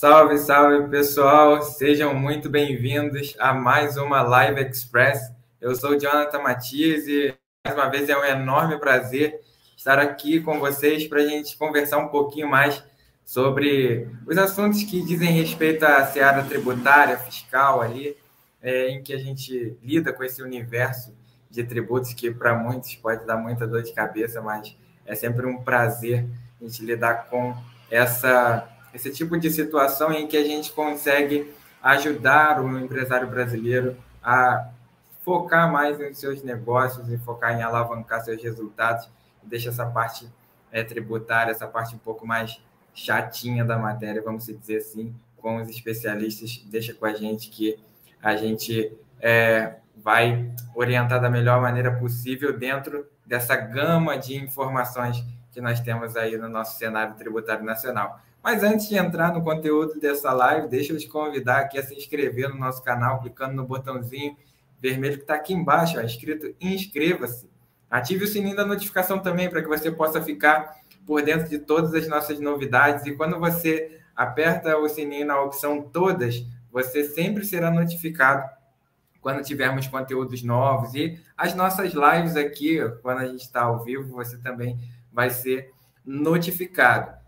Salve, salve, pessoal! Sejam muito bem-vindos a mais uma Live Express. Eu sou o Jonathan Matias e, mais uma vez, é um enorme prazer estar aqui com vocês para a gente conversar um pouquinho mais sobre os assuntos que dizem respeito à seara tributária, fiscal, ali, em que a gente lida com esse universo de tributos que, para muitos, pode dar muita dor de cabeça, mas é sempre um prazer a gente lidar com esse tipo de situação em que a gente consegue ajudar o empresário brasileiro a focar mais nos seus negócios e focar em alavancar seus resultados. Deixa essa parte tributária, essa parte um pouco mais chatinha da matéria, vamos dizer assim, com os especialistas. Deixa com a gente que a gente vai orientar da melhor maneira possível dentro dessa gama de informações que nós temos aí no nosso cenário tributário nacional. Mas antes de entrar no conteúdo dessa live, deixa eu te convidar aqui a se inscrever no nosso canal, clicando no botãozinho vermelho que está aqui embaixo, escrito inscreva-se. Ative o sininho da notificação também, para que você possa ficar por dentro de todas as nossas novidades. E quando você aperta o sininho na opção todas, você sempre será notificado quando tivermos conteúdos novos. E as nossas lives aqui, quando a gente está ao vivo, você também vai ser notificado.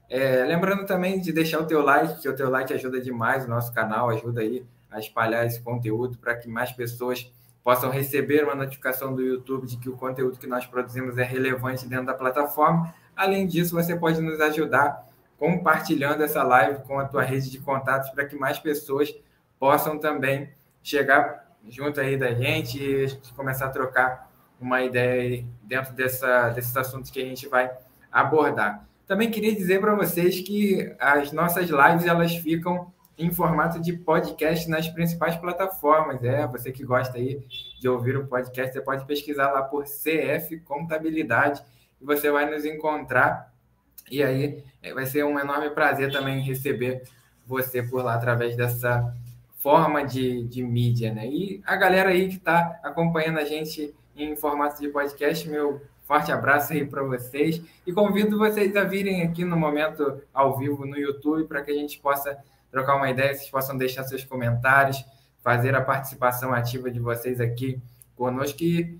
Lembrando também de deixar o teu like, que o teu like ajuda demais o nosso canal, ajuda aí a espalhar esse conteúdo para que mais pessoas possam receber uma notificação do YouTube de que o conteúdo que nós produzimos é relevante dentro da plataforma. Além disso, você pode nos ajudar compartilhando essa live com a tua rede de contatos para que mais pessoas possam também chegar junto aí da gente e começar a trocar uma ideia dentro desses assuntos que a gente vai abordar. Também queria dizer para vocês que as nossas lives elas ficam em formato de podcast nas principais plataformas. Você que gosta aí de ouvir o podcast, você pode pesquisar lá por CF Contabilidade e você vai nos encontrar. E aí vai ser um enorme prazer também receber você por lá através dessa forma de mídia, né? E a galera aí que está acompanhando a gente em formato de podcast, meu forte abraço aí para vocês e convido vocês a virem aqui no momento ao vivo no YouTube para que a gente possa trocar uma ideia, vocês possam deixar seus comentários, fazer a participação ativa de vocês aqui conosco e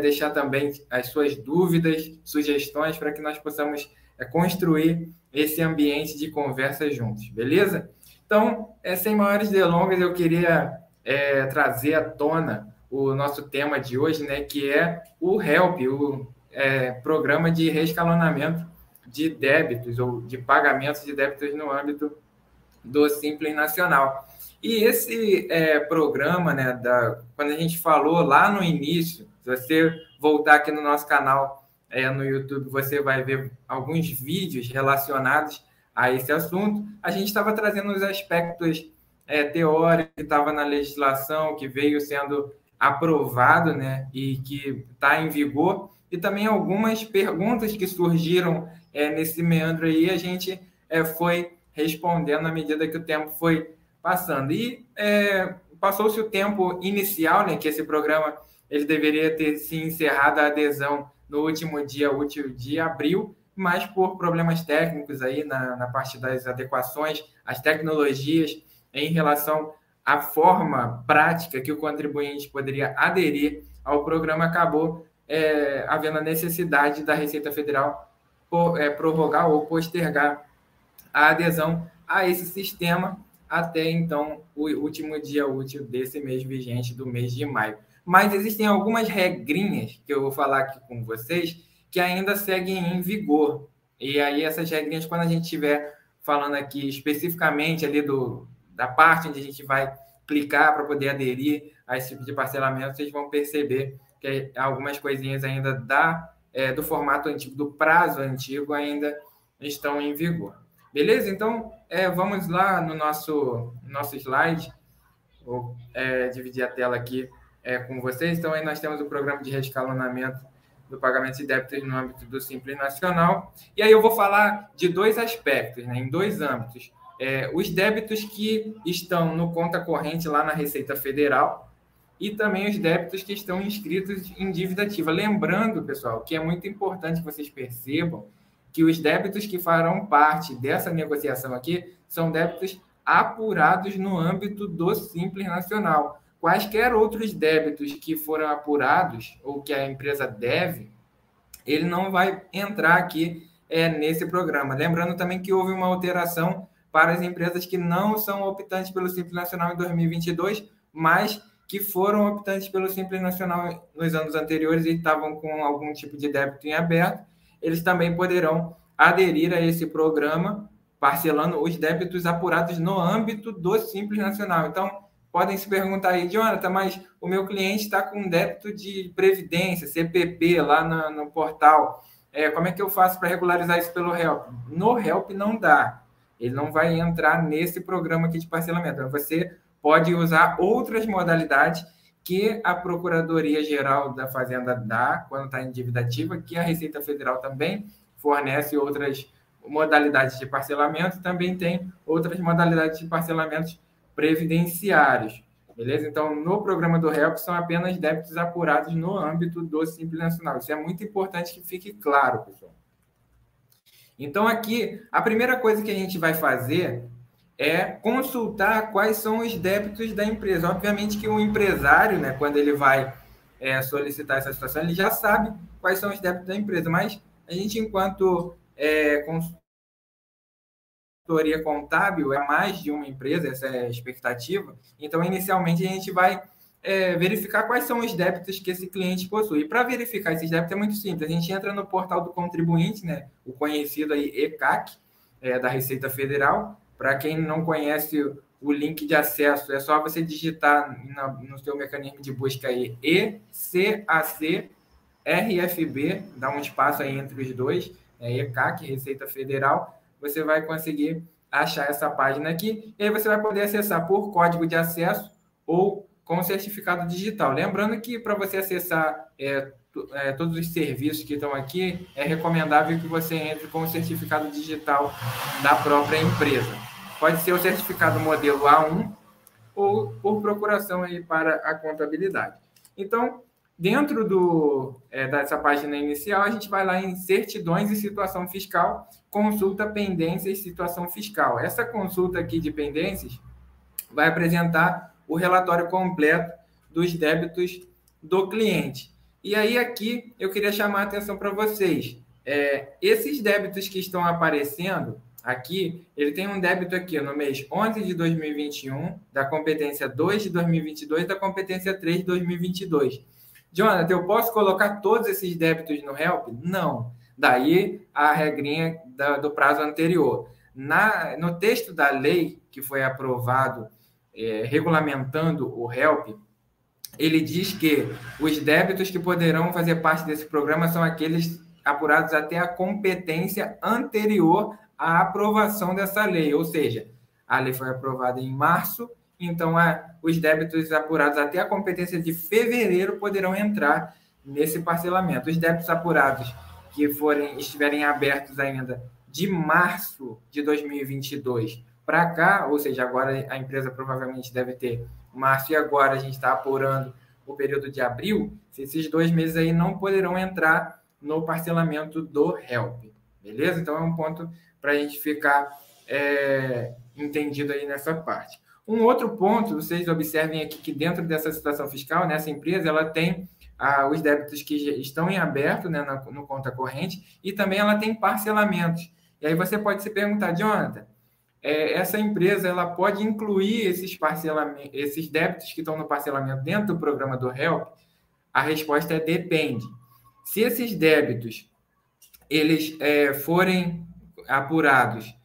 deixar também as suas dúvidas, sugestões para que nós possamos construir esse ambiente de conversa juntos, beleza? Então, sem maiores delongas, eu queria trazer à tona o nosso tema de hoje, né, que é o HELP, Programa de Reescalonamento de Débitos ou de Pagamentos de Débitos no âmbito do Simples Nacional. E esse programa, né, quando a gente falou lá no início, se você voltar aqui no nosso canal no YouTube, você vai ver alguns vídeos relacionados a esse assunto. A gente estava trazendo os aspectos teóricos que estava na legislação, que veio sendo aprovado, né, e que está em vigor, e também algumas perguntas que surgiram nesse meandro aí, a gente foi respondendo à medida que o tempo foi passando. E passou-se o tempo inicial, né, que esse programa ele deveria ter se encerrado a adesão no último dia útil de abril, mas por problemas técnicos aí na parte das adequações, as tecnologias em relação à forma prática que o contribuinte poderia aderir ao programa, acabou havendo a necessidade da Receita Federal prorrogar ou postergar a adesão a esse sistema até, então, o último dia útil desse mês vigente do mês de maio. Mas existem algumas regrinhas que eu vou falar aqui com vocês que ainda seguem em vigor. E aí essas regrinhas, quando a gente estiver falando aqui especificamente ali da parte onde a gente vai clicar para poder aderir a esse tipo de parcelamento, vocês vão perceber que algumas coisinhas ainda do formato antigo, do prazo antigo, ainda estão em vigor. Beleza? Então, vamos lá no nosso slide. Vou dividir a tela aqui com vocês. Então, aí nós temos o Programa de Reescalonamento do Pagamento de Débitos no âmbito do Simples Nacional. E aí eu vou falar de dois aspectos, né, em dois âmbitos. Os débitos que estão no conta corrente lá na Receita Federal e também os débitos que estão inscritos em dívida ativa. Lembrando, pessoal, que é muito importante que vocês percebam que os débitos que farão parte dessa negociação aqui são débitos apurados no âmbito do Simples Nacional. Quaisquer outros débitos que foram apurados ou que a empresa deve, ele não vai entrar aqui nesse programa. Lembrando também que houve uma alteração para as empresas que não são optantes pelo Simples Nacional em 2022, mas que foram optantes pelo Simples Nacional nos anos anteriores e estavam com algum tipo de débito em aberto, eles também poderão aderir a esse programa, parcelando os débitos apurados no âmbito do Simples Nacional. Então, podem se perguntar aí, Jonathan, mas o meu cliente está com débito de previdência, CPP, lá no portal. Como é que eu faço para regularizar isso pelo HELP? No HELP não dá. Ele não vai entrar nesse programa aqui de parcelamento. Você pode usar outras modalidades que a Procuradoria-Geral da Fazenda dá quando está em dívida ativa, que a Receita Federal também fornece outras modalidades de parcelamento, também tem outras modalidades de parcelamentos previdenciários, beleza? Então, no programa do HELP, são apenas débitos apurados no âmbito do Simples Nacional. Isso é muito importante que fique claro, pessoal. Então, aqui, a primeira coisa que a gente vai fazer é consultar quais são os débitos da empresa. Obviamente que o empresário, né, quando ele vai solicitar essa situação, ele já sabe quais são os débitos da empresa, mas a gente, enquanto consultoria contábil, é mais de uma empresa, essa é a expectativa. Então, inicialmente, a gente vai verificar quais são os débitos que esse cliente possui. E para verificar esses débitos é muito simples. A gente entra no portal do contribuinte, né, o conhecido aí ECAC, da Receita Federal. Para quem não conhece o link de acesso, é só você digitar no seu mecanismo de busca aí ECAC, RFB, dá um espaço aí entre os dois, ECAC, Receita Federal. Você vai conseguir achar essa página aqui. E aí você vai poder acessar por código de acesso ou com certificado digital. Lembrando que para você acessar todos os serviços que estão aqui, é recomendável que você entre com o certificado digital da própria empresa. Pode ser o certificado modelo A1 ou por procuração aí para a contabilidade. Então, dentro dessa página inicial, a gente vai lá em certidões e situação fiscal, consulta pendências e situação fiscal. Essa consulta aqui de pendências vai apresentar o relatório completo dos débitos do cliente. E aí aqui eu queria chamar a atenção para vocês. Esses débitos que estão aparecendo aqui, ele tem um débito aqui no mês 11 de 2021, da competência 2 de 2022, da competência 3 de 2022. Jonathan, eu posso colocar todos esses débitos no HELP? Não. Daí a regrinha do prazo anterior. No texto da lei que foi aprovado, regulamentando o HELP, ele diz que os débitos que poderão fazer parte desse programa são aqueles apurados até a competência anterior à aprovação dessa lei. Ou seja, a lei foi aprovada em março, então os débitos apurados até a competência de fevereiro poderão entrar nesse parcelamento. Os débitos apurados que estiverem abertos ainda de março de 2022 para cá, ou seja, agora a empresa provavelmente deve ter março e agora a gente está apurando o período de abril, esses 2 meses aí não poderão entrar no parcelamento do HELP, beleza? Então é um ponto para a gente ficar entendido aí nessa parte. Um outro ponto, vocês observem aqui que dentro dessa situação fiscal, nessa empresa, ela tem os débitos que estão em aberto, né, no conta corrente, e também ela tem parcelamentos. E aí você pode se perguntar, Jonathan, essa empresa ela pode incluir esses débitos que estão no parcelamento dentro do programa do HELP? A resposta é depende. Se esses débitos eles forem apurados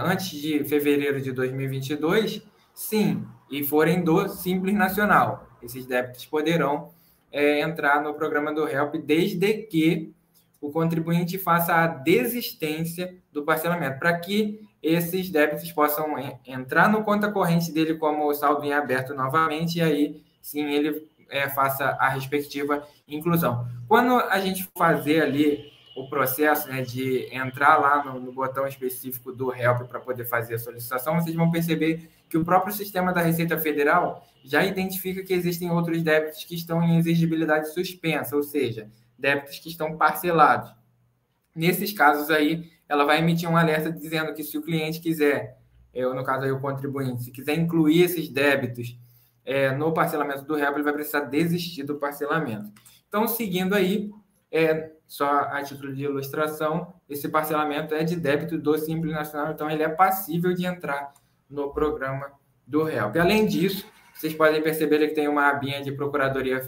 antes de fevereiro de 2022, sim, e forem do Simples Nacional, esses débitos poderão entrar no programa do HELP desde que o contribuinte faça a desistência do parcelamento, para que esses débitos possam entrar no conta corrente dele como saldo em aberto novamente, e aí sim ele faça a respectiva inclusão. Quando a gente fazer ali o processo, né, de entrar lá no botão específico do HELP para poder fazer a solicitação, vocês vão perceber que o próprio sistema da Receita Federal já identifica que existem outros débitos que estão em exigibilidade suspensa, ou seja, débitos que estão parcelados. Nesses casos aí, ela vai emitir um alerta dizendo que se o cliente quiser ou no caso aí o contribuinte, se quiser incluir esses débitos no parcelamento do RELP, ele vai precisar desistir do parcelamento. Então, seguindo aí, só a título de ilustração, esse parcelamento é de débito do Simples Nacional, então ele é passível de entrar no programa do RELP. Além disso, vocês podem perceber que tem uma abinha de Procuradoria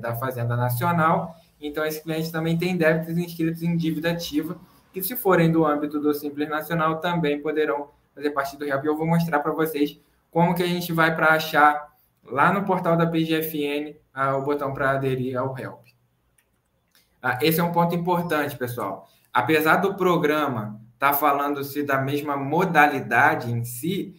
da Fazenda Nacional, então esse cliente também tem débitos inscritos em dívida ativa, que se forem do âmbito do Simples Nacional, também poderão fazer parte do RELP. E eu vou mostrar para vocês como que a gente vai para achar lá no portal da PGFN o botão para aderir ao RELP. Esse é um ponto importante, pessoal. Apesar do programa estar falando-se da mesma modalidade em si,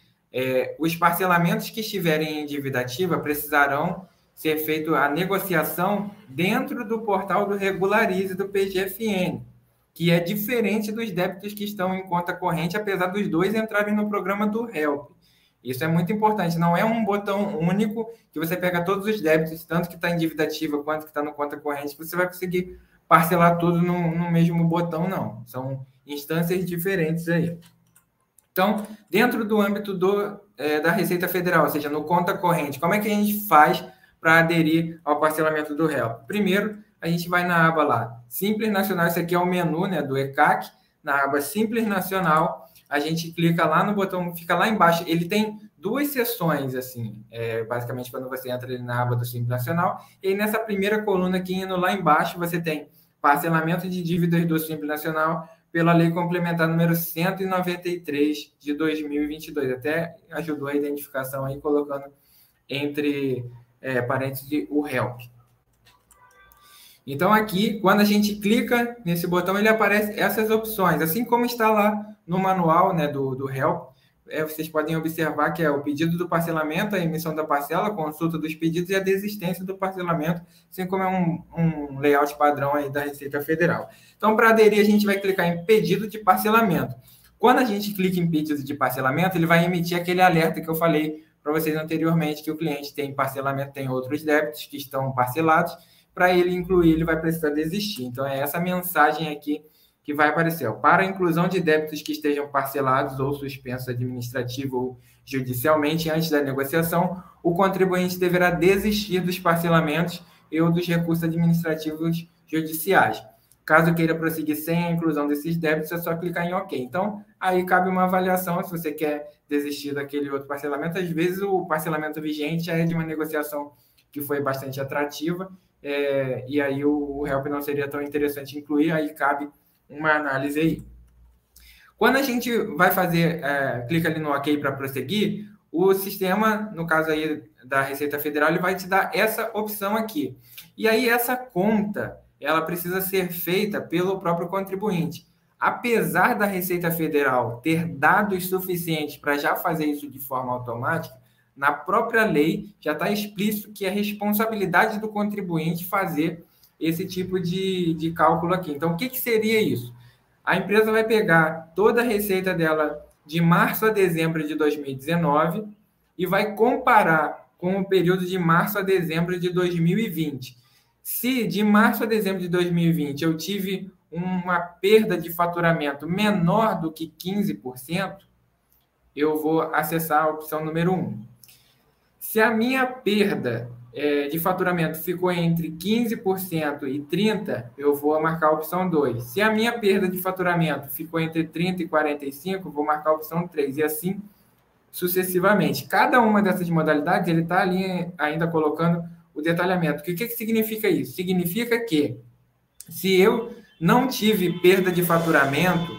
os parcelamentos que estiverem em dívida ativa precisarão ser feita a negociação dentro do portal do Regularize do PGFN, que é diferente dos débitos que estão em conta corrente, apesar dos dois entrarem no programa do RELP. Isso é muito importante, não é um botão único que você pega todos os débitos, tanto que está em dívida ativa quanto que está no conta corrente, você vai conseguir parcelar tudo no mesmo botão, não. São instâncias diferentes aí. Então, dentro do âmbito da Receita Federal, ou seja, no conta corrente, como é que a gente faz para aderir ao parcelamento do RELP? Primeiro, a gente vai na aba lá, Simples Nacional, esse aqui é o menu, né, do ECAC, na aba Simples Nacional, a gente clica lá no botão, fica lá embaixo, ele tem duas seções, assim, basicamente quando você entra na aba do Simples Nacional, e nessa primeira coluna aqui, indo lá embaixo, você tem parcelamento de dívidas do Simples Nacional pela Lei Complementar número 193 de 2022, até ajudou a identificação aí, colocando entre parênteses o RELP. Então, aqui, quando a gente clica nesse botão, ele aparece essas opções. Assim como está lá no manual, né, do RELP, vocês podem observar que é o pedido do parcelamento, a emissão da parcela, a consulta dos pedidos e a desistência do parcelamento, assim como é um layout padrão aí da Receita Federal. Então, para aderir, a gente vai clicar em pedido de parcelamento. Quando a gente clica em pedido de parcelamento, ele vai emitir aquele alerta que eu falei para vocês anteriormente, que o cliente tem parcelamento, tem outros débitos que estão parcelados, para ele incluir, ele vai precisar desistir. Então, é essa mensagem aqui que vai aparecer. Para a inclusão de débitos que estejam parcelados ou suspensos administrativo ou judicialmente antes da negociação, o contribuinte deverá desistir dos parcelamentos ou dos recursos administrativos judiciais. Caso queira prosseguir sem a inclusão desses débitos, é só clicar em OK. Então, aí cabe uma avaliação se você quer desistir daquele outro parcelamento. Às vezes, o parcelamento vigente é de uma negociação que foi bastante atrativa, e aí o RELP não seria tão interessante incluir, aí cabe uma análise aí. Quando a gente vai fazer, clica ali no OK para prosseguir, o sistema, no caso aí da Receita Federal, ele vai te dar essa opção aqui. E aí essa conta, ela precisa ser feita pelo próprio contribuinte. Apesar da Receita Federal ter dados suficientes para já fazer isso de forma automática, na própria lei, já está explícito que é responsabilidade do contribuinte fazer esse tipo de cálculo aqui. Então, o que seria isso? A empresa vai pegar toda a receita dela de março a dezembro de 2019 e vai comparar com o período de março a dezembro de 2020. Se de março a dezembro de 2020 eu tive uma perda de faturamento menor do que 15%, eu vou acessar a opção número 1. Se a minha perda de faturamento ficou entre 15% e 30%, eu vou marcar a opção 2. Se a minha perda de faturamento ficou entre 30% e 45%, eu vou marcar a opção 3. E assim sucessivamente. Cada uma dessas modalidades, ele está ali ainda colocando o detalhamento. O que significa isso? Significa que se eu não tive perda de faturamento,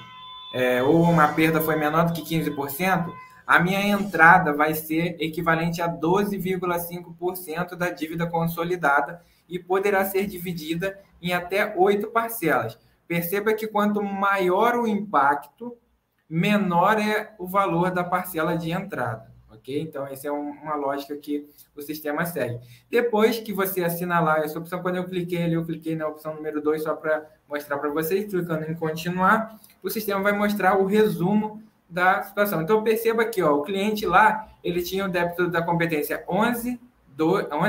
ou uma perda foi menor do que 15%, a minha entrada vai ser equivalente a 12,5% da dívida consolidada e poderá ser dividida em até 8 parcelas. Perceba que quanto maior o impacto, menor é o valor da parcela de entrada, ok? Então, essa é uma lógica que o sistema segue. Depois que você assinalar essa opção, quando eu cliquei ali, eu cliquei na opção número 2 só para mostrar para vocês, clicando em continuar, o sistema vai mostrar o resumo da situação. Então, perceba aqui, o cliente lá, ele tinha o débito da competência 11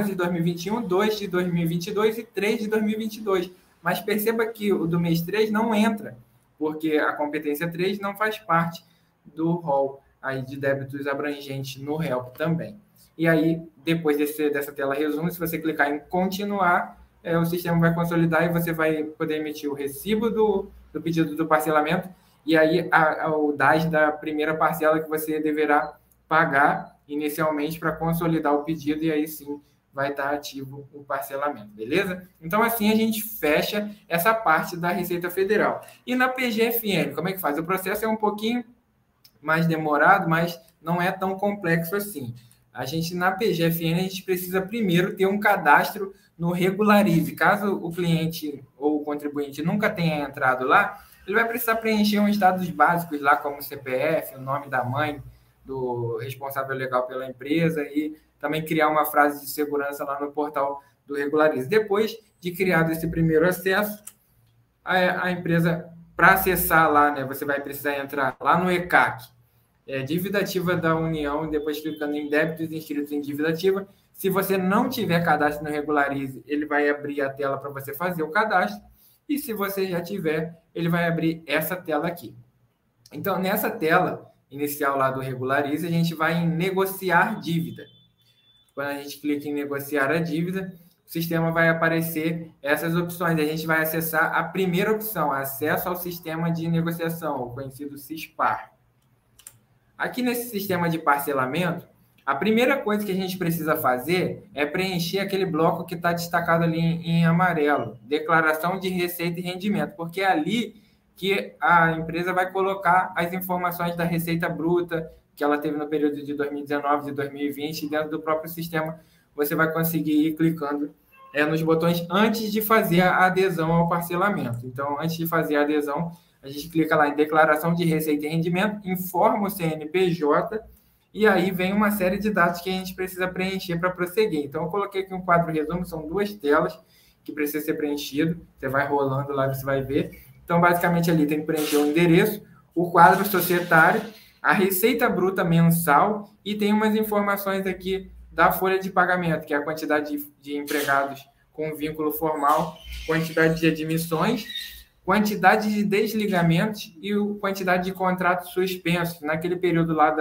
de 2021, 2 de 2022 e 3 de 2022. Mas perceba que o do mês 3 não entra, porque a competência 3 não faz parte do rol aí de débitos abrangentes no RELP também. E aí, depois dessa tela resumo, se você clicar em continuar, o sistema vai consolidar e você vai poder emitir o recibo do pedido do parcelamento e aí o DAS da primeira parcela que você deverá pagar inicialmente para consolidar o pedido e aí sim vai estar ativo o parcelamento, beleza? Então, assim a gente fecha essa parte da Receita Federal. E na PGFN, como é que faz? O processo é um pouquinho mais demorado, mas não é tão complexo assim. A gente, na PGFN, a gente precisa primeiro ter um cadastro no Regularize. Caso o cliente ou o contribuinte nunca tenha entrado lá, ele vai precisar preencher uns dados básicos lá, como o CPF, o nome da mãe, do responsável legal pela empresa e também criar uma frase de segurança lá no portal do Regularize. Depois de criado esse primeiro acesso, a empresa, para acessar lá, né, você vai precisar entrar lá no ECAC, dívida ativa da União, depois clicando em débitos inscritos em dívida ativa. Se você não tiver cadastro no Regularize, ele vai abrir a tela para você fazer o cadastro. E se você já tiver, ele vai abrir essa tela aqui. Então, nessa tela inicial lá do Regularize, a gente vai em negociar dívida. Quando a gente clica em negociar a dívida, o sistema vai aparecer essas opções. A gente vai acessar a primeira opção, acesso ao sistema de negociação, o conhecido CISPAR. Aqui nesse sistema de parcelamento, a primeira coisa que a gente precisa fazer é preencher aquele bloco que está destacado ali em amarelo, declaração de receita e rendimento, porque é ali que a empresa vai colocar as informações da receita bruta que ela teve no período de 2019 e 2020, e dentro do próprio sistema você vai conseguir ir clicando nos botões antes de fazer a adesão ao parcelamento. Então, antes de fazer a adesão, a gente clica lá em declaração de receita e rendimento, informa o CNPJ e aí vem uma série de dados que a gente precisa preencher para prosseguir. Então, eu coloquei aqui um quadro resumo, são 2 telas que precisa ser preenchido. Você vai rolando lá, você vai ver. Então, basicamente, ali tem que preencher o endereço, o quadro societário, a receita bruta mensal e tem umas informações aqui da folha de pagamento, que é a quantidade de empregados com vínculo formal, quantidade de admissões, quantidade de desligamentos e quantidade de contratos suspensos naquele período lá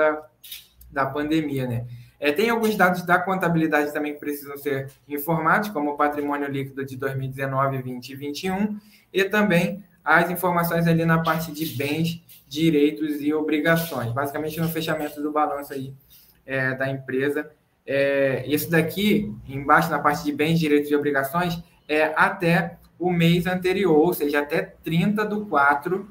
da pandemia, né? Tem alguns dados da contabilidade também que precisam ser informados, como o patrimônio líquido de 2019, 20 e 21, e também as informações ali na parte de bens, direitos e obrigações, basicamente no fechamento do balanço aí da empresa. Isso daqui, embaixo na parte de bens, direitos e obrigações, até o mês anterior, ou seja, até 30/4,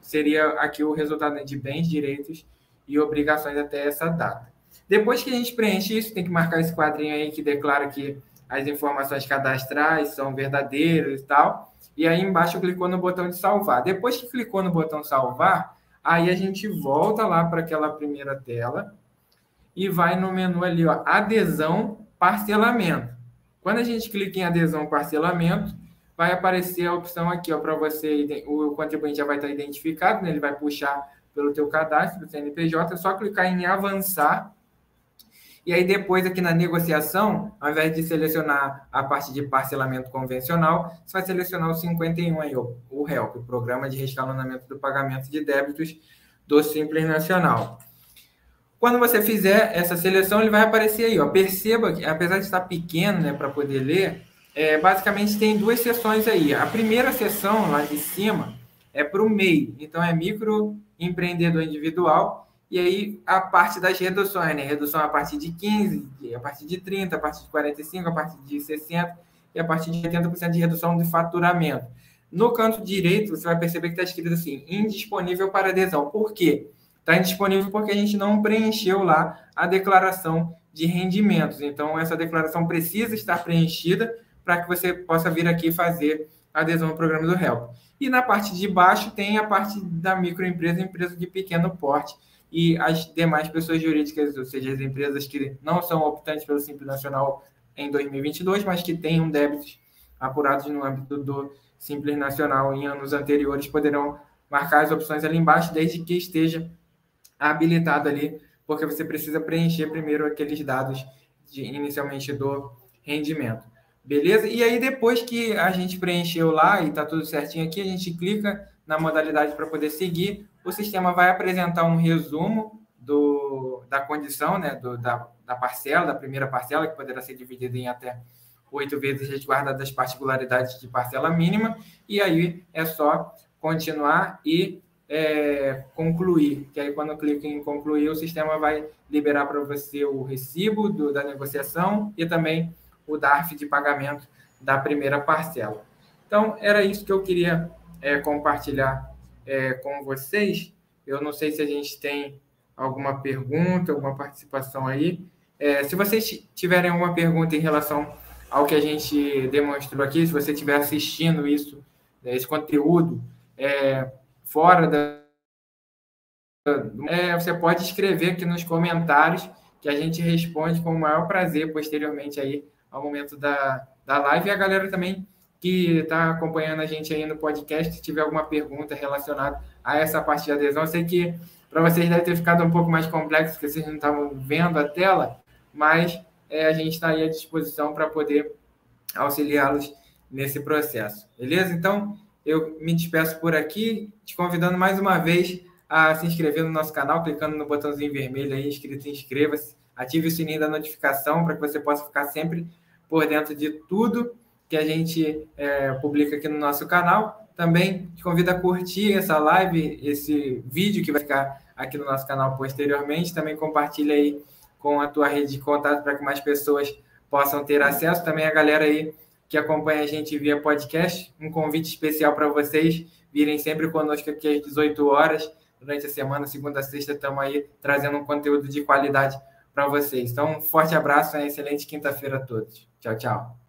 seria aqui o resultado de bens, direitos e obrigações até essa data. Depois que a gente preenche isso, tem que marcar esse quadrinho aí que declara que as informações cadastrais são verdadeiras e tal, e aí embaixo clicou no botão de salvar. Depois que clicou no botão salvar, aí a gente volta lá para aquela primeira tela e vai no menu ali, ó, adesão, parcelamento. Quando a gente clica em adesão parcelamento, vai aparecer a opção aqui, ó, para você, o contribuinte já vai estar identificado, né? Ele vai puxar pelo teu cadastro, do CNPJ, é só clicar em avançar. E aí depois aqui na negociação, ao invés de selecionar a parte de parcelamento convencional, você vai selecionar o 51 aí, o RELP, o Programa de Rescalonamento do Pagamento de Débitos do Simples Nacional. Quando você fizer essa seleção, ele vai aparecer aí, ó. Perceba que, apesar de estar pequeno, né, para poder ler, basicamente tem 2 seções aí. A primeira seção, lá de cima, é para o MEI. Então, é microempreendedor individual. E aí, a parte das reduções, né? Redução a partir de 15%, a partir de 30%, a partir de 45%, a partir de 60% e a partir de 80% de redução de faturamento. No canto direito, você vai perceber que está escrito assim, indisponível para adesão. Por quê? Está indisponível porque a gente não preencheu lá a declaração de rendimentos. Então, essa declaração precisa estar preenchida para que você possa vir aqui fazer a adesão ao programa do HELP. E na parte de baixo tem a parte da microempresa, empresa de pequeno porte e as demais pessoas jurídicas, ou seja, as empresas que não são optantes pelo Simples Nacional em 2022, mas que tenham débitos apurados no âmbito do Simples Nacional em anos anteriores, poderão marcar as opções ali embaixo, desde que esteja habilitado ali, porque você precisa preencher primeiro aqueles dados inicialmente do rendimento. Beleza? E aí, depois que a gente preencheu lá e está tudo certinho aqui, a gente clica na modalidade para poder seguir. o sistema vai apresentar um resumo da condição, né, da parcela, da primeira parcela, que poderá ser dividida em até 8 vezes resguardadas as particularidades de parcela mínima, e aí é só continuar e concluir, que aí quando clica em concluir, o sistema vai liberar para você o recibo da negociação e também o DARF de pagamento da primeira parcela. Então, era isso que eu queria compartilhar com vocês. Eu não sei se a gente tem alguma pergunta, alguma participação aí. Se vocês tiverem alguma pergunta em relação ao que a gente demonstrou aqui, se você estiver assistindo isso, esse conteúdo, fora você pode escrever aqui nos comentários que a gente responde com o maior prazer posteriormente aí ao momento da live. E a galera também que está acompanhando a gente aí no podcast, se tiver alguma pergunta relacionada a essa parte de adesão. Eu sei que para vocês deve ter ficado um pouco mais complexo, porque vocês não estavam vendo a tela, mas a gente está aí à disposição para poder auxiliá-los nesse processo. Beleza? Então, eu me despeço por aqui, te convidando mais uma vez a se inscrever no nosso canal, clicando no botãozinho vermelho aí, inscrito, inscreva-se, ative o sininho da notificação para que você possa ficar sempre por dentro de tudo que a gente publica aqui no nosso canal. Também te convido a curtir essa live, esse vídeo que vai ficar aqui no nosso canal posteriormente. Também compartilha aí com a tua rede de contato para que mais pessoas possam ter acesso. Também a galera aí que acompanha a gente via podcast, um convite especial para vocês virem sempre conosco aqui às 18 horas, durante a semana, segunda a sexta, estamos aí trazendo um conteúdo de qualidade para vocês. Então, um forte abraço e uma excelente quinta-feira a todos. Tchau, tchau.